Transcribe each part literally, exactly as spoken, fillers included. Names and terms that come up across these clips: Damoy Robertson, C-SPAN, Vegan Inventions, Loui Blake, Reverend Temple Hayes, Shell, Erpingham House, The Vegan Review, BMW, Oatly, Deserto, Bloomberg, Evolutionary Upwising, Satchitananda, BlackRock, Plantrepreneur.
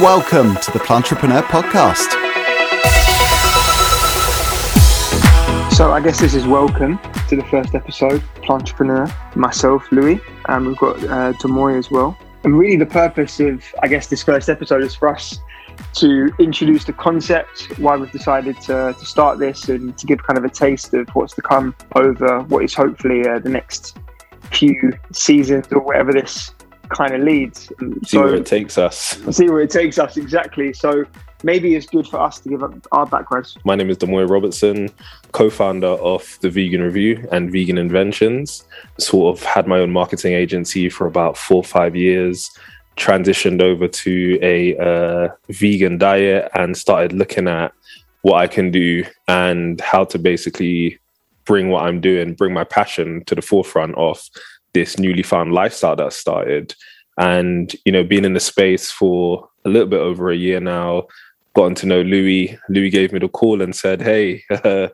Welcome to the Plantrepreneur podcast. So I guess this is welcome to the first episode, Plantrepreneur, myself, Loui, and we've got uh, Damoy as well. And really the purpose of, I guess, this first episode is for us to introduce the concept, why we've decided to, to start this, and to give kind of a taste of what's to come over what is hopefully uh, the next few seasons or whatever this kind of leads. See so, where it takes us. See where it takes us, exactly. So maybe it's good for us to give up our backgrounds. My name is Damoy Robertson, co-founder of The Vegan Review and Vegan Inventions. Sort of had my own marketing agency for about four or five years, transitioned over to a uh, vegan diet and started looking at what I can do and how to basically bring what I'm doing, bring my passion to the forefront of this newly found lifestyle that I started. And, you know, being in the space for a little bit over a year now, gotten to know Loui. Loui gave me the call and said, hey, uh,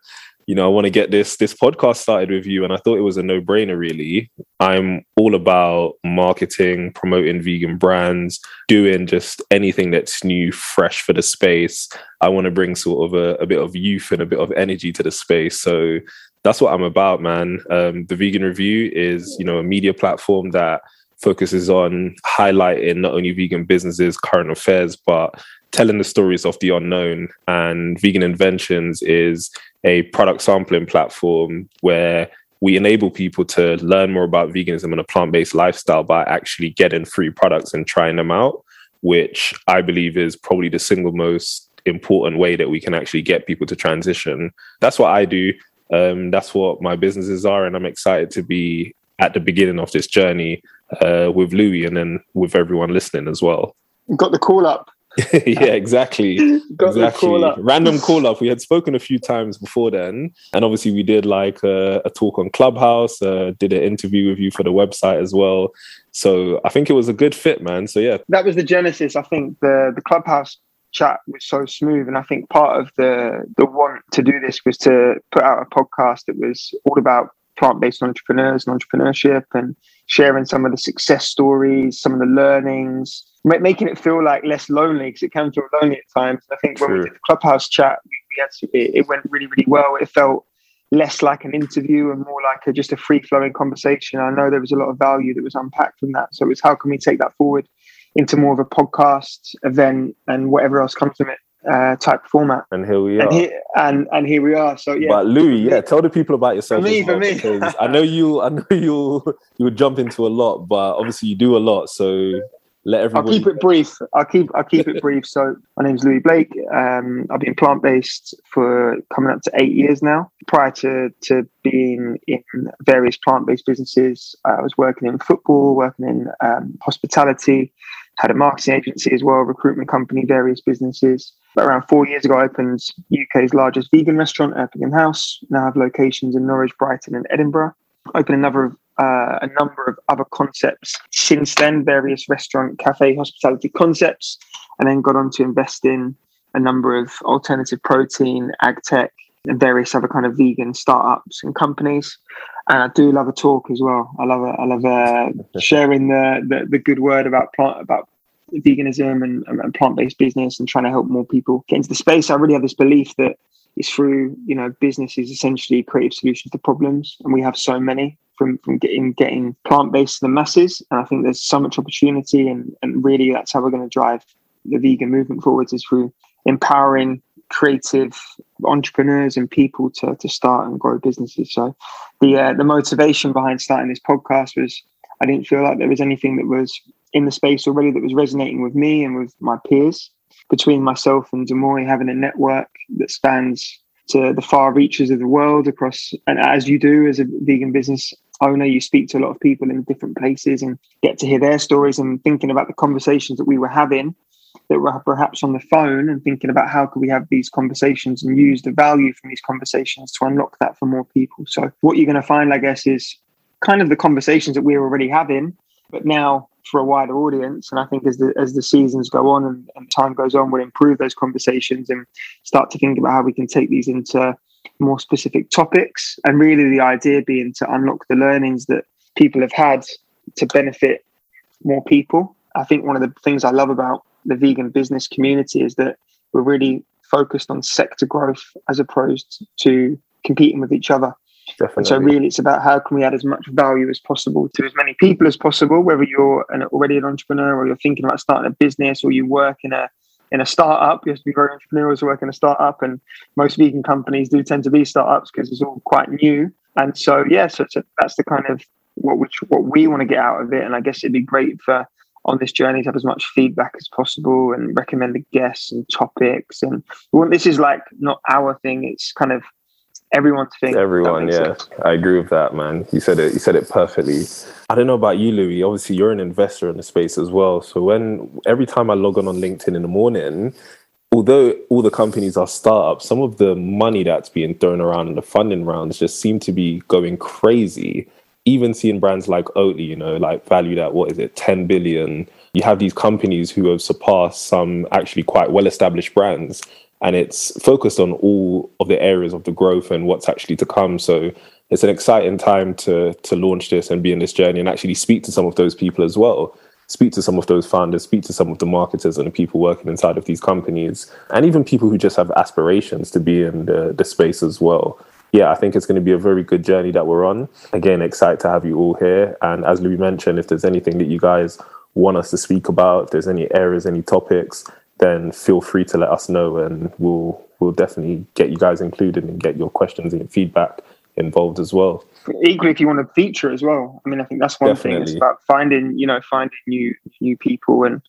you know, I want to get this, this podcast started with you. And I thought it was a no-brainer, really. I'm all about marketing, promoting vegan brands, doing just anything that's new, fresh for the space. I want to bring sort of a, a bit of youth and a bit of energy to the space. So that's what I'm about, man. Um, the Vegan Review is, you know, a media platform that focuses on highlighting not only vegan businesses, current affairs, but telling the stories of the unknown. And Vegan Inventions is a product sampling platform where we enable people to learn more about veganism and a plant-based lifestyle by actually getting free products and trying them out, which I believe is probably the single most important way that we can actually get people to transition. That's what I do. Um, that's what my businesses are, and I'm excited to be at the beginning of this journey uh, with Loui and then with everyone listening as well. Got the call up. Yeah, exactly. Got exactly. the call up. Random call up. We had spoken a few times before then, and obviously we did like a, a talk on Clubhouse, uh, did an interview with you for the website as well. So I think it was a good fit, man. So yeah, that was the genesis. I think the the Clubhouse chat was so smooth, and I think part of the the want to do this was to put out a podcast that was all about plant-based entrepreneurs and entrepreneurship and sharing some of the success stories, some of the learnings, making it feel like less lonely, because it can feel lonely at times. I think True. When we did the Clubhouse chat, we, we had to, it, it went really really well. It felt less like an interview and more like a, just a free-flowing conversation. I know there was a lot of value that was unpacked from that, so it was how can we take that forward into more of a podcast event and whatever else comes from it uh, type format. And here we are. And here, and, and here we are. So yeah. But Loui, yeah, tell the people about yourself. For me, well, for me. I know you. I know you. You would jump into a lot, but obviously you do a lot. So let everyone. I'll keep it brief. I'll keep. I'll keep it brief. So my name's Loui Blake. Um, I've been plant-based for coming up to eight years now. Prior to to being in various plant-based businesses, I was working in football, working in um, hospitality. Had a marketing agency as well, recruitment company, various businesses. But around four years ago, I opened U K's largest vegan restaurant, Erpingham House. Now I have locations in Norwich, Brighton and Edinburgh. Opened another, uh, a number of other concepts since then, various restaurant, cafe, hospitality concepts, and then got on to invest in a number of alternative protein, ag tech, and various other kind of vegan startups and companies. And I do love a talk as well. I love it. I love uh, sharing the, the the good word about plant about veganism and, and plant-based business and trying to help more people get into the space. I really have this belief that it's through, you know, businesses essentially creative solutions to problems, and we have so many from from getting getting plant-based to the masses. And I think there's so much opportunity, and, and really that's how we're going to drive the vegan movement forwards, is through empowering creative entrepreneurs and people to, to start and grow businesses. So the uh, the motivation behind starting this podcast was I didn't feel like there was anything that was in the space already that was resonating with me and with my peers. Between myself and Damoy having a network that spans to the far reaches of the world across, and as you do as a vegan business owner, you speak to a lot of people in different places and get to hear their stories, and thinking about the conversations that we were having that were perhaps on the phone, and thinking about how could we have these conversations and use the value from these conversations to unlock that for more people. So what you're going to find, I guess, is kind of the conversations that we're already having, but now for a wider audience. And I think as the as the seasons go on and, and time goes on, we'll improve those conversations and start to think about how we can take these into more specific topics. And really the idea being to unlock the learnings that people have had to benefit more people. I think one of the things I love about the vegan business community is that we're really focused on sector growth as opposed to competing with each other. Definitely. And so really it's about how can we add as much value as possible to as many people as possible, whether you're an, already an entrepreneur or you're thinking about starting a business or you work in a in a startup. You have to be very entrepreneurial to work in a startup, and most vegan companies do tend to be startups because it's all quite new. And so, yeah, so it's a, that's the kind of what we, what we want to get out of it. And I guess it'd be great for on this journey to have as much feedback as possible and recommended guests and topics. And well, this is like not our thing. It's kind of everyone's thing. Everyone, yeah. Sense. I agree with that, man. You said it, you said it perfectly. I don't know about you, Loui. Obviously, you're an investor in the space as well. So when every time I log on on LinkedIn in the morning, although all the companies are startups, some of the money that's being thrown around in the funding rounds just seem to be going crazy. Even seeing brands like Oatly, you know, like valued at, what is it, ten billion. You have these companies who have surpassed some actually quite well-established brands. And it's focused on all of the areas of the growth and what's actually to come. So it's an exciting time to to launch this and be in this journey and actually speak to some of those people as well. Speak to some of those founders, speak to some of the marketers and the people working inside of these companies, and even people who just have aspirations to be in the, the space as well. Yeah, I think it's going to be a very good journey that we're on. Again, excited to have you all here. And as Loui mentioned, if there's anything that you guys want us to speak about, if there's any areas, any topics, then feel free to let us know, and we'll we'll definitely get you guys included and get your questions and feedback involved as well. Equally, if you want to feature as well, I mean, I think that's one definitely. thing. It's about finding, you know, finding new new people, and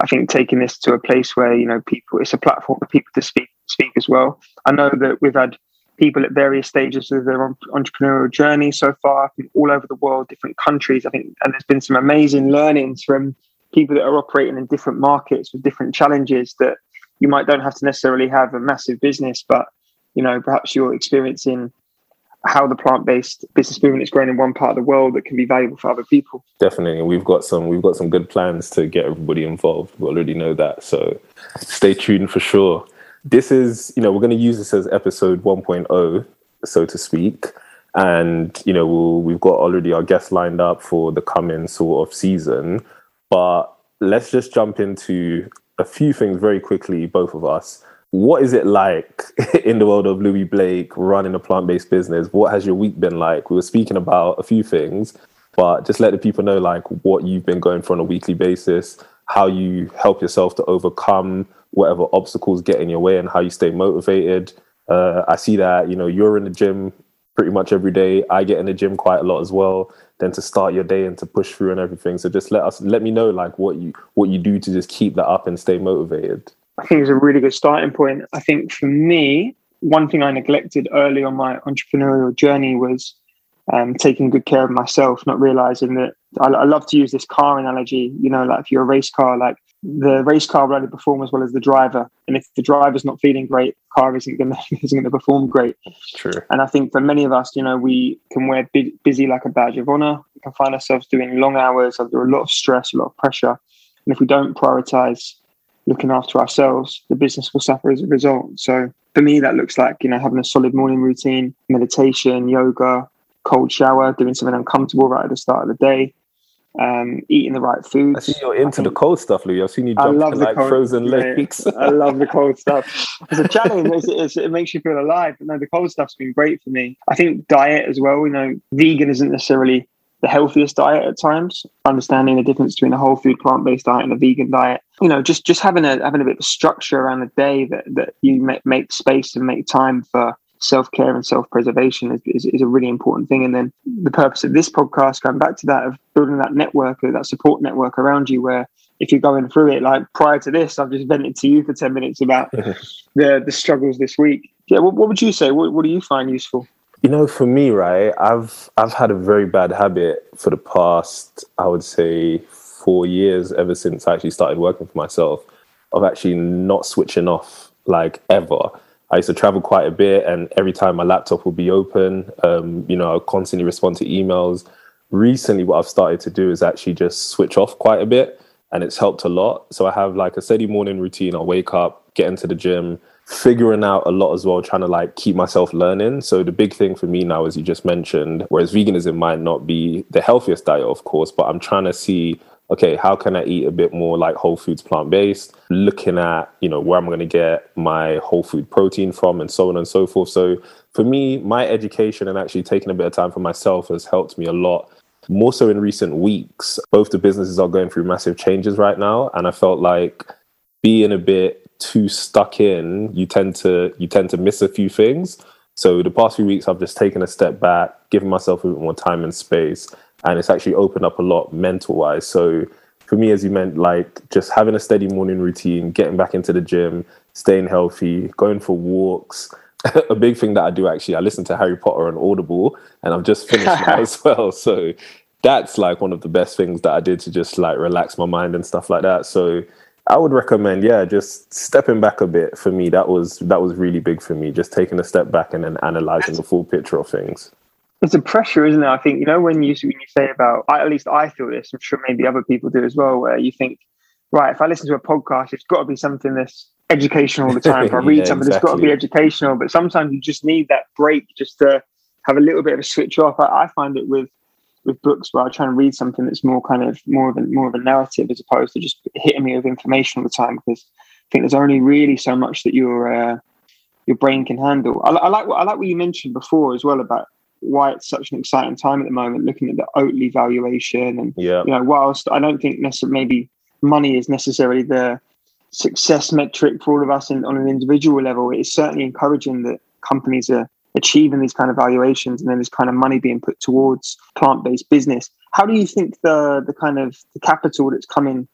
I think taking this to a place where, you know, people, it's a platform for people to speak speak as well. I know that we've had people at various stages of their entrepreneurial journey so far, from all over the world, different countries. I think, and there's been some amazing learnings from people that are operating in different markets with different challenges that you might don't have to necessarily have a massive business, but, you know, perhaps you're experiencing how the plant-based business movement is growing in one part of the world that can be valuable for other people. Definitely. We've got some, we've got some good plans to get everybody involved. We already know that. So stay tuned for sure. This is, you know, we're going to use this as episode one point oh, so to speak. And, you know, we'll, we've got already our guests lined up for the coming sort of season. But let's just jump into a few things very quickly, both of us. What is it like in the world of Loui Blake running a plant-based business? What has your week been like? We were speaking about a few things, but just let the people know, like, what you've been going for on a weekly basis, how you help yourself to overcome whatever obstacles get in your way, and how you stay motivated. Uh, I see that, you know, you're in the gym pretty much every day. I get in the gym quite a lot as well. Then to start your day and to push through and everything. So just let us, let me know, like, what you what you do to just keep that up and stay motivated. I think it's a really good starting point. I think for me, one thing I neglected early on my entrepreneurial journey was um, taking good care of myself, not realizing that I, I love to use this car analogy, you know, like if you're a race car, like the race car will only perform as well as the driver. And if the driver's not feeling great, the car isn't going isn't to perform great. True. And I think for many of us, you know, we can wear bu- busy like a badge of honor. We can find ourselves doing long hours under a lot of stress, a lot of pressure. And if we don't prioritize looking after ourselves, the business will suffer as a result. So for me, that looks like, you know, having a solid morning routine, meditation, yoga, cold shower, doing something uncomfortable right at the start of the day. Um, eating the right food. I see you're into think, the cold stuff, Loui. I've seen you jump in like cold, frozen yeah, lakes. I love the cold stuff. It's a challenge. It's, it's, it makes you feel alive. But no, the cold stuff's been great for me. I think diet as well. You know, vegan isn't necessarily the healthiest diet at times. Understanding the difference between a whole food plant-based diet and a vegan diet. You know, just just having a having a bit of structure around the day that that you make, make space and make time for self-care and self-preservation is, is, is a really important thing. And then the purpose of this podcast, going back to that, of building that network, or that support network around you, where if you're going through it, like prior to this, I've just vented to you for ten minutes about the the struggles this week. Yeah, what, what would you say? What, what do you find useful? You know, for me, right, I've I've had a very bad habit for the past, I would say, four years, ever since I actually started working for myself, of actually not switching off, like, ever. I used to travel quite a bit, and every time my laptop would be open, um, you know, I'll constantly respond to emails. Recently, what I've started to do is actually just switch off quite a bit, and it's helped a lot. So I have like a steady morning routine. I'll wake up, get into the gym, figuring out a lot as well, trying to like keep myself learning. So the big thing for me now, as you just mentioned, whereas veganism might not be the healthiest diet, of course, but I'm trying to see okay, how can I eat a bit more like whole foods, plant-based, looking at, you know, where I'm going to get my whole food protein from and so on and so forth. So for me, my education and actually taking a bit of time for myself has helped me a lot. More so in recent weeks, both the businesses are going through massive changes right now. And I felt like being a bit too stuck in, you tend to you tend to miss a few things. So the past few weeks, I've just taken a step back, given myself a bit more time and space. And it's actually opened up a lot mental wise. So for me, as you meant, like just having a steady morning routine, getting back into the gym, staying healthy, going for walks. A big thing that I do, actually, I listen to Harry Potter on Audible, and I've just finished that as well. So that's like one of the best things that I did to just like relax my mind and stuff like that. So I would recommend, yeah, just stepping back a bit. For me, that was that was really big for me, just taking a step back and then analysing the full picture of things. It's a pressure, isn't it? I think, you know, when you, when you say about, I, at least I feel this, I'm sure maybe other people do as well, where you think, right, if I listen to a podcast, it's got to be something that's educational all the time. If I read yeah, something, exactly. It's got to be educational. But sometimes you just need that break just to have a little bit of a switch off. I, I find it with with books where I try and read something that's more kind of more of a, more of a narrative as opposed to just hitting me with information all the time, because I think there's only really so much that your uh, your brain can handle. I, I like what I like what you mentioned before as well about why it's such an exciting time at the moment, looking at the Oatly valuation. And, yeah. you know, whilst I don't think necessarily maybe money is necessarily the success metric for all of us in, on an individual level, it's certainly encouraging that companies are achieving these kind of valuations and then this kind of money being put towards plant-based business. How do you think the the kind of the capital that's coming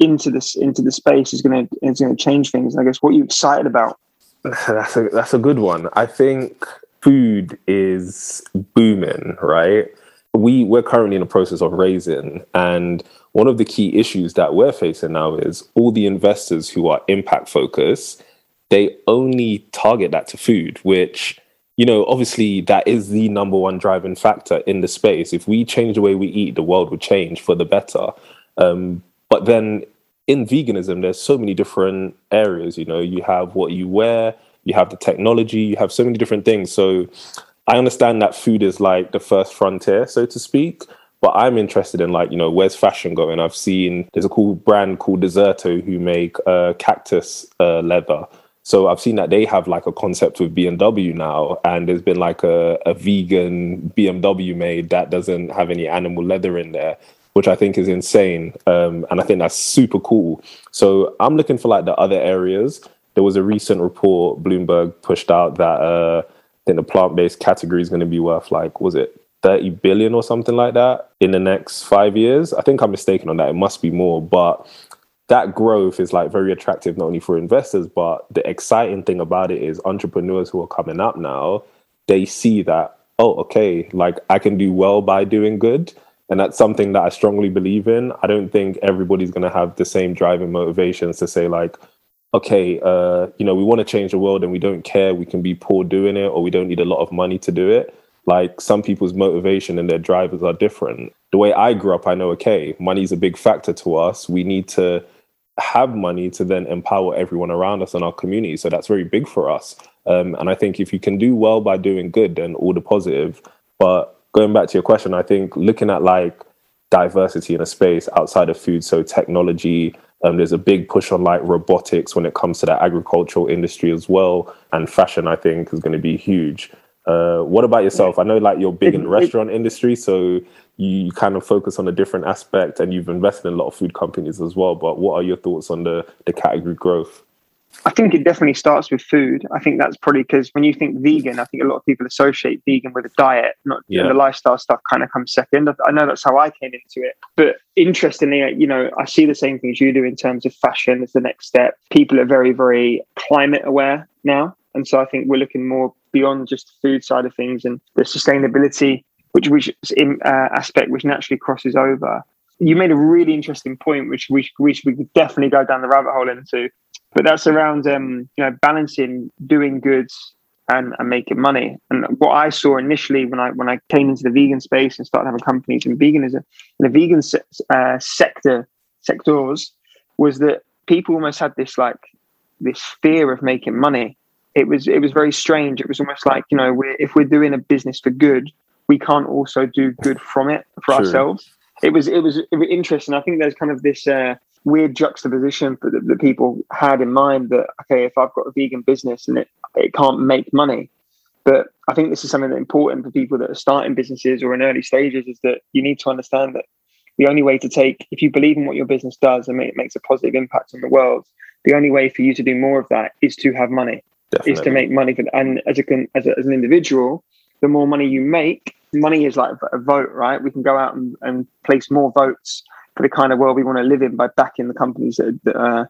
into this into the space is going to is going to change things? And I guess what are you excited about? That's a that's a good one. I think food is booming, right? We, we're currently in the process of raising, and one of the key issues that we're facing now is all the investors who are impact focused, they only target that to food, which, you know, obviously that is the number one driving factor in the space. If we change the way we eat, the world would change for the better. Um, but then in veganism, there's so many different areas, you know, you have what you wear, you have the technology, you have so many different things. So I understand that food is like the first frontier, so to speak, but I'm interested in like, you know, where's fashion going? I've seen there's a cool brand called Deserto who make uh, cactus uh, leather. So I've seen that they have like a concept with B M W now, and there's been like a, a vegan B M W made that doesn't have any animal leather in there, which I think is insane. Um, and I think that's super cool. So I'm looking for like the other areas. There was a recent report Bloomberg pushed out that uh, I think the plant-based category is going to be worth like, was it thirty billion or something like that in the next five years? I think I'm mistaken on that. It must be more, but that growth is like very attractive, not only for investors, but the exciting thing about it is entrepreneurs who are coming up now, they see that, oh, okay, like I can do well by doing good. And that's something that I strongly believe in. I don't think everybody's going to have the same driving motivations to say like, okay, uh, you know, we want to change the world and we don't care. We can be poor doing it, or we don't need a lot of money to do it. Like some people's motivation and their drivers are different. The way I grew up, I know, okay, money's a big factor to us. We need to have money to then empower everyone around us and our community. So that's very big for us. Um, and I think if you can do well by doing good, then all the positive. But going back to your question, I think looking at like diversity in a space outside of food, so technology, Um, there's a big push on like robotics when it comes to the agricultural industry as well. And fashion, I think, is going to be huge. Uh, what about yourself? I know like you're big in the restaurant industry, so you kind of focus on a different aspect and you've invested in a lot of food companies as well. But what are your thoughts on the, the category growth? I think it definitely starts with food. I think that's probably because when you think vegan, I think a lot of people associate vegan with a diet, not yeah. the lifestyle stuff kind of comes second. I know that's how I came into it. But interestingly, you know, I see the same things you do in terms of fashion as the next step. People are very, very climate aware now. And so I think we're looking more beyond just the food side of things and the sustainability, which, which uh, aspect which naturally crosses over. You made a really interesting point, which we, which we could definitely go down the rabbit hole into. But that's around, um, you know, balancing doing goods and, and making money. And what I saw initially when I when I came into the vegan space and started having companies in veganism, in the vegan se- uh, sector sectors, was that people almost had this like this fear of making money. It was it was very strange. It was almost like, you know, we're, if we're doing a business for good, we can't also do good from it for True. Ourselves. it was it was it was interesting. I think there's kind of this uh, weird juxtaposition that, that people had in mind that, okay, if I've got a vegan business and it, it can't make money. But I think this is something that's important for people that are starting businesses or in early stages, is that you need to understand that the only way to take, if you believe in what your business does and it makes a positive impact on the world, the only way for you to do more of that is to have money. Definitely. Is to make money. For, and as a, as a as an individual, the more money you make, money is like a vote, right? We can go out and, and place more votes for the kind of world we want to live in by backing the companies that, that uh,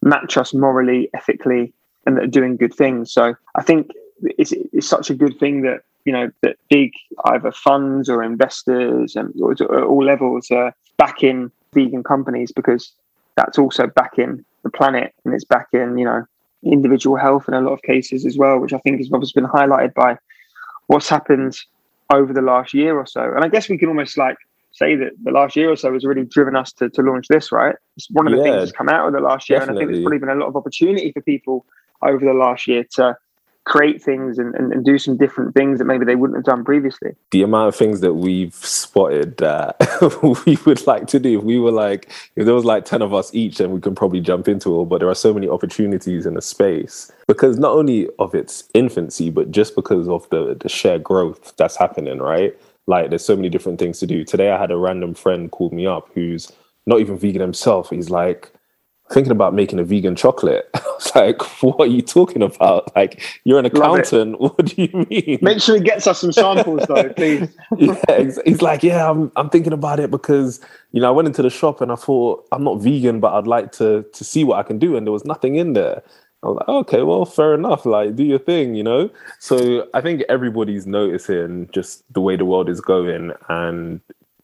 match us morally, ethically, and that are doing good things. So I think it's, it's such a good thing that, you know, that big either funds or investors and or, or all levels are backing vegan companies, because that's also backing the planet, and it's backing, you know, individual health in a lot of cases as well, which I think has obviously been highlighted by what's happened over the last year or so. And I guess we can almost like say that the last year or so has really driven us to, to launch this, right? It's one of the yeah, things that's come out of the last year. Definitely. And I think there's probably been a lot of opportunity for people over the last year to create things and, and, and do some different things that maybe they wouldn't have done previously. The amount of things that we've spotted that we would like to do, if we were like, if there was like ten of us each, then we can probably jump into it. But there are so many opportunities in the space, because not only of its infancy, but just because of the, the shared growth that's happening, right? Like there's so many different things to do. Today I had a random friend called me up who's not even vegan himself. He's like, thinking about making a vegan chocolate. I was like, what are you talking about? Like, you're an accountant. What do you mean? Make sure he gets us some samples though, please. Yeah, he's like, yeah, I'm I'm thinking about it because, you know, I went into the shop and I thought, I'm not vegan, but I'd like to to see what I can do. And there was nothing in there. I was like, okay, well, fair enough. Like, do your thing, you know? So I think everybody's noticing just the way the world is going and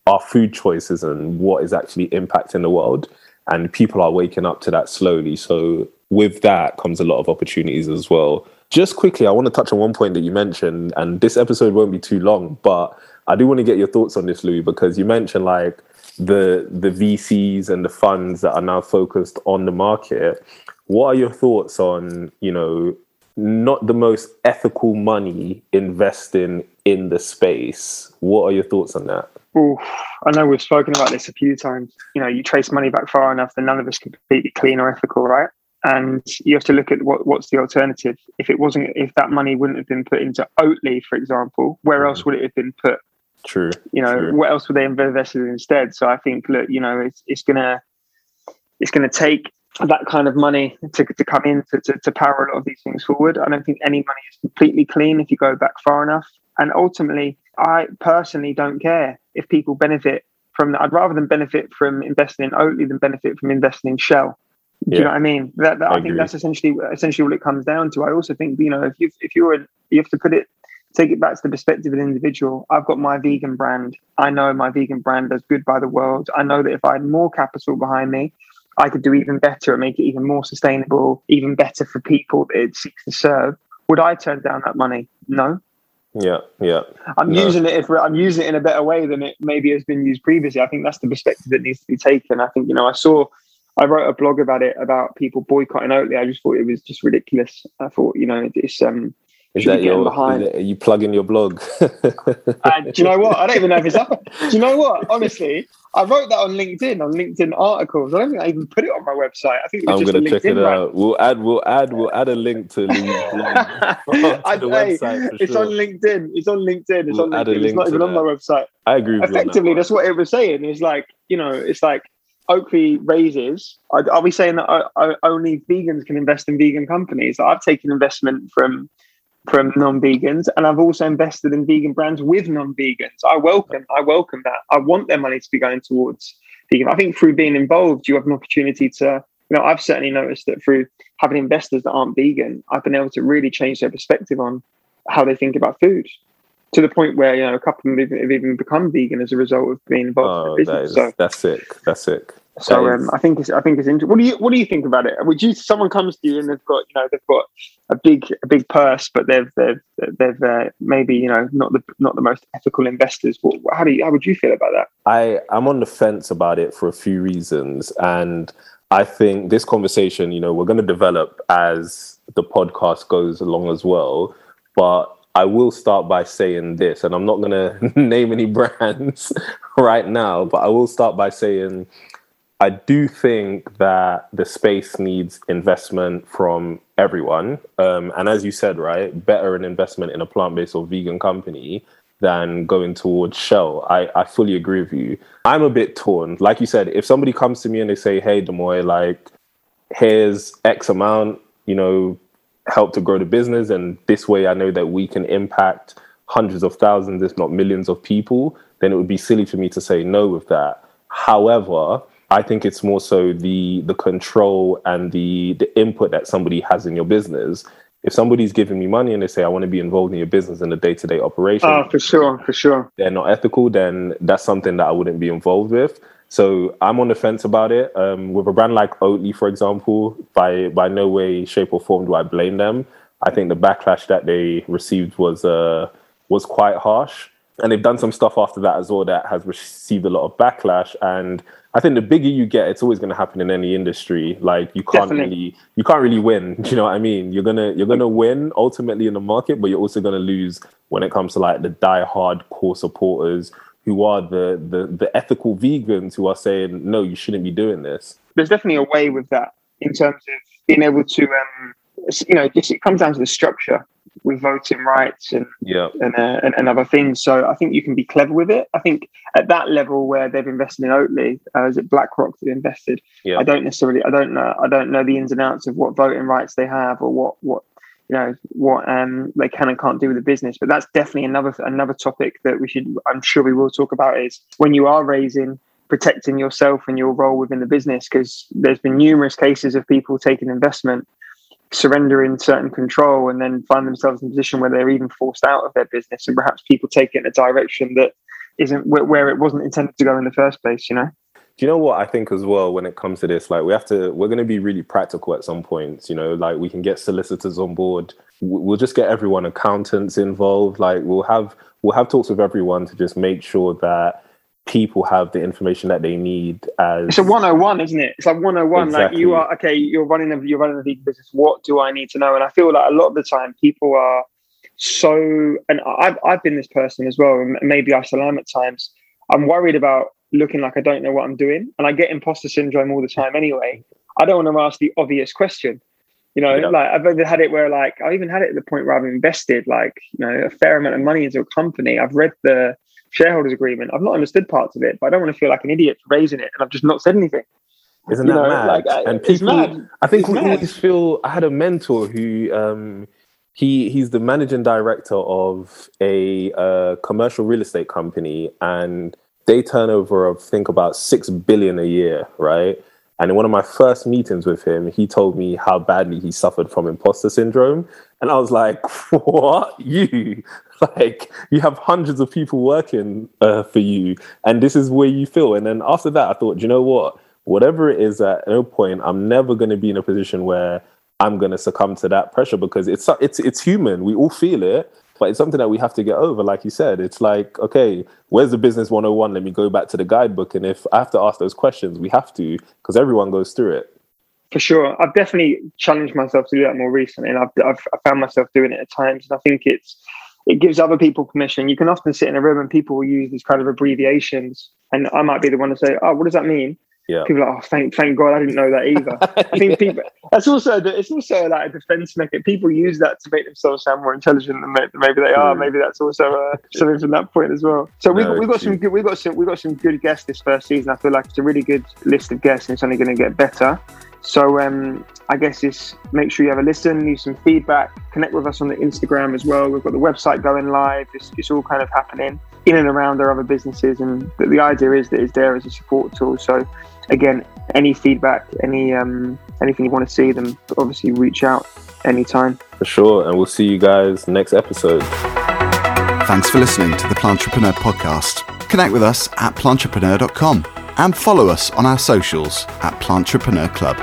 our food choices and what is actually impacting the world. And people are waking up to that slowly. So with that comes a lot of opportunities as well. Just quickly, I want to touch on one point that you mentioned, and this episode won't be too long, but I do want to get your thoughts on this, Loui, because you mentioned like the the V Cs and the funds that are now focused on the market. What are your thoughts on, you know, not the most ethical money investing in the space? What are your thoughts on that? Oof, I know we've spoken about this a few times. You know, you trace money back far enough, then none of it's completely clean or ethical, right? And you have to look at what what's the alternative. If it wasn't, if that money wouldn't have been put into Oatly, for example, where mm. else would it have been put? True. You know, true. What else would they have invested in instead? So I think, look, you know, it's it's gonna it's gonna take that kind of money to to come in to, to to power a lot of these things forward. I don't think any money is completely clean if you go back far enough. And ultimately, I personally don't care if people benefit from that. I'd rather them benefit from investing in Oatly than benefit from investing in Shell. Do yeah. you know what I mean? That, that I, I think that's essentially essentially what it comes down to. I also think, you know, if you if you're a, you have to put it, take it back to the perspective of an individual. I've got my vegan brand. I know my vegan brand does good by the world. I know that if I had more capital behind me, I could do even better and make it even more sustainable, even better for people that it seeks to serve. Would I turn down that money? No. Yeah, yeah. I'm no. using it. If I'm using it in a better way than it maybe has been used previously. I think that's the perspective that needs to be taken. I think, you know, I saw, I wrote a blog about it, about people boycotting Oatly. I just thought it was just ridiculous. I thought, you know, it's um. Is that your? Behind. Is it, are you plugging your blog? uh, do you know what? I don't even know if it's up. Do you know what? Honestly, I wrote that on LinkedIn, on LinkedIn articles. I don't think I even put it on my website. I think it was I'm going to check it right? out. We'll add, we'll add, we'll add a link to, Louis to I, the hey, website. It's sure. on LinkedIn. It's on LinkedIn. It's we'll on LinkedIn. It's not even on my website. I agree. With Effectively, you on that that's what it was saying. It's like, you know, it's like Oatly raises. Are, are we saying that I, I, only vegans can invest in vegan companies? I've taken investment from. from non-vegans, and I've also invested in vegan brands with non-vegans. I welcome, I welcome that. I want their money to be going towards vegan. I think through being involved, you have an opportunity to, you know, I've certainly noticed that through having investors that aren't vegan, I've been able to really change their perspective on how they think about food, to the point where, you know, a couple of them have even become vegan as a result of being involved. Oh, in the business. That is, so, that's sick. That's sick. So um, I think it's I think it's interesting. What do you What do you think about it? Would you? Someone comes to you and they've got, you know, they've got a big a big purse, but they've they've they've uh, maybe, you know, not the not the most ethical investors. What, how do you, how would you feel about that? I I'm on the fence about it for a few reasons, and I think this conversation, you know, we're going to develop as the podcast goes along as well. But I will start by saying this, and I'm not going to name any brands right now, but I will start by saying I do think that the space needs investment from everyone. Um, and as you said, right, better an investment in a plant-based or vegan company than going towards Shell. I, I fully agree with you. I'm a bit torn. Like you said, if somebody comes to me and they say, hey, Damoy, like, here's X amount, you know, help to grow the business, and this way I know that we can impact hundreds of thousands, if not millions of people, then it would be silly for me to say no with that. However, I think it's more so the the control and the the input that somebody has in your business. If somebody's giving me money and they say, I want to be involved in your business in the day-to-day operation. Oh, for sure, for sure. They're not ethical, then that's something that I wouldn't be involved with. So I'm on the fence about it. Um, with a brand like Oatly, for example, by, by no way, shape or form do I blame them. I think the backlash that they received was uh, was quite harsh. And they've done some stuff after that as well that has received a lot of backlash. And I think the bigger you get, it's always going to happen in any industry. Like you can't Definitely. really, you can't really win. Do you know what I mean? You're gonna, you're gonna win ultimately in the market, but you're also gonna lose when it comes to like the die-hard core supporters who are the the the ethical vegans who are saying no, you shouldn't be doing this. There's definitely a way with that in terms of being able to, um, you know, just it comes down to the structure. With voting rights and yeah. and, uh, and and other things. So I think you can be clever with it. I think at that level where they've invested in Oatly, uh, is it BlackRock that invested? Yeah. I don't necessarily, I don't know, I don't know the ins and outs of what voting rights they have or what, what you know, what um they can and can't do with the business. But that's definitely another another topic that we should, I'm sure we will talk about, is when you are raising, protecting yourself and your role within the business, because there's been numerous cases of people taking investment, surrendering certain control, and then find themselves in a position where they're even forced out of their business, and perhaps people take it in a direction that isn't where it wasn't intended to go in the first place. You know, do you know what I think as well when it comes to this? Like, we have to, we're going to be really practical at some points. You know, like we can get solicitors on board. We'll just get everyone, accountants involved. Like we'll have we'll have talks with everyone to just make sure that people have the information that they need. As it's a one oh one, isn't it? It's like one oh one. Exactly. Like you are okay. You're running a you're running a vegan business. What do I need to know? And I feel like a lot of the time people are so. And I've I've been this person as well, and maybe I still am at times. I'm worried about looking like I don't know what I'm doing, and I get imposter syndrome all the time. Anyway, I don't want to ask the obvious question. You know, yeah. like I've even had it where like I even had it at the point where I've invested like you know a fair amount of money into a company. I've read the shareholders agreement. I've not understood parts of it, but I don't want to feel like an idiot for raising it, and I've just not said anything. Isn't you that know, mad? Like, I, and people, mad. I think it's we mad. always feel. I had a mentor who um, he he's the managing director of a uh, commercial real estate company, and they turn over of I think about six billion a year, right? And in one of my first meetings with him, he told me how badly he suffered from imposter syndrome. And I was like, what? You? Like, you have hundreds of people working uh, for you, and this is where you feel. And then after that, I thought, you know what? Whatever it is, at no point, I'm never going to be in a position where I'm going to succumb to that pressure, because it's it's it's human. We all feel it. But it's something that we have to get over, like you said. It's like, okay, where's the business one oh one? Let me go back to the guidebook. And if I have to ask those questions, we have to, because everyone goes through it. For sure. I've definitely challenged myself to do that more recently. And I've, I've I found myself doing it at times. And I think it's it gives other people permission. You can often sit in a room and people will use these kind of abbreviations. And I might be the one to say, oh, what does that mean? Yeah. People are like, oh, thank, thank God I didn't know that either. I think yeah. people, that's also, it's also like a defense mechanism. People use that to make themselves sound more intelligent than maybe they are. Mm. Maybe that's also uh, something from that point as well. So no, we've, we've got some good, we've got some, we've got some good guests this first season. I feel like it's a really good list of guests, and it's only going to get better. So um, I guess just make sure you have a listen, leave some feedback, connect with us on the Instagram as well. We've got the website going live. It's, it's all kind of happening in and around our other businesses. And the, the idea is that it's there as a support tool. So again, any feedback, any um, anything you want to see, then obviously reach out anytime. For sure. And we'll see you guys next episode. Thanks for listening to the Plantrepreneur podcast. Connect with us at plantrepreneur dot com and follow us on our socials at Plantrepreneur Club.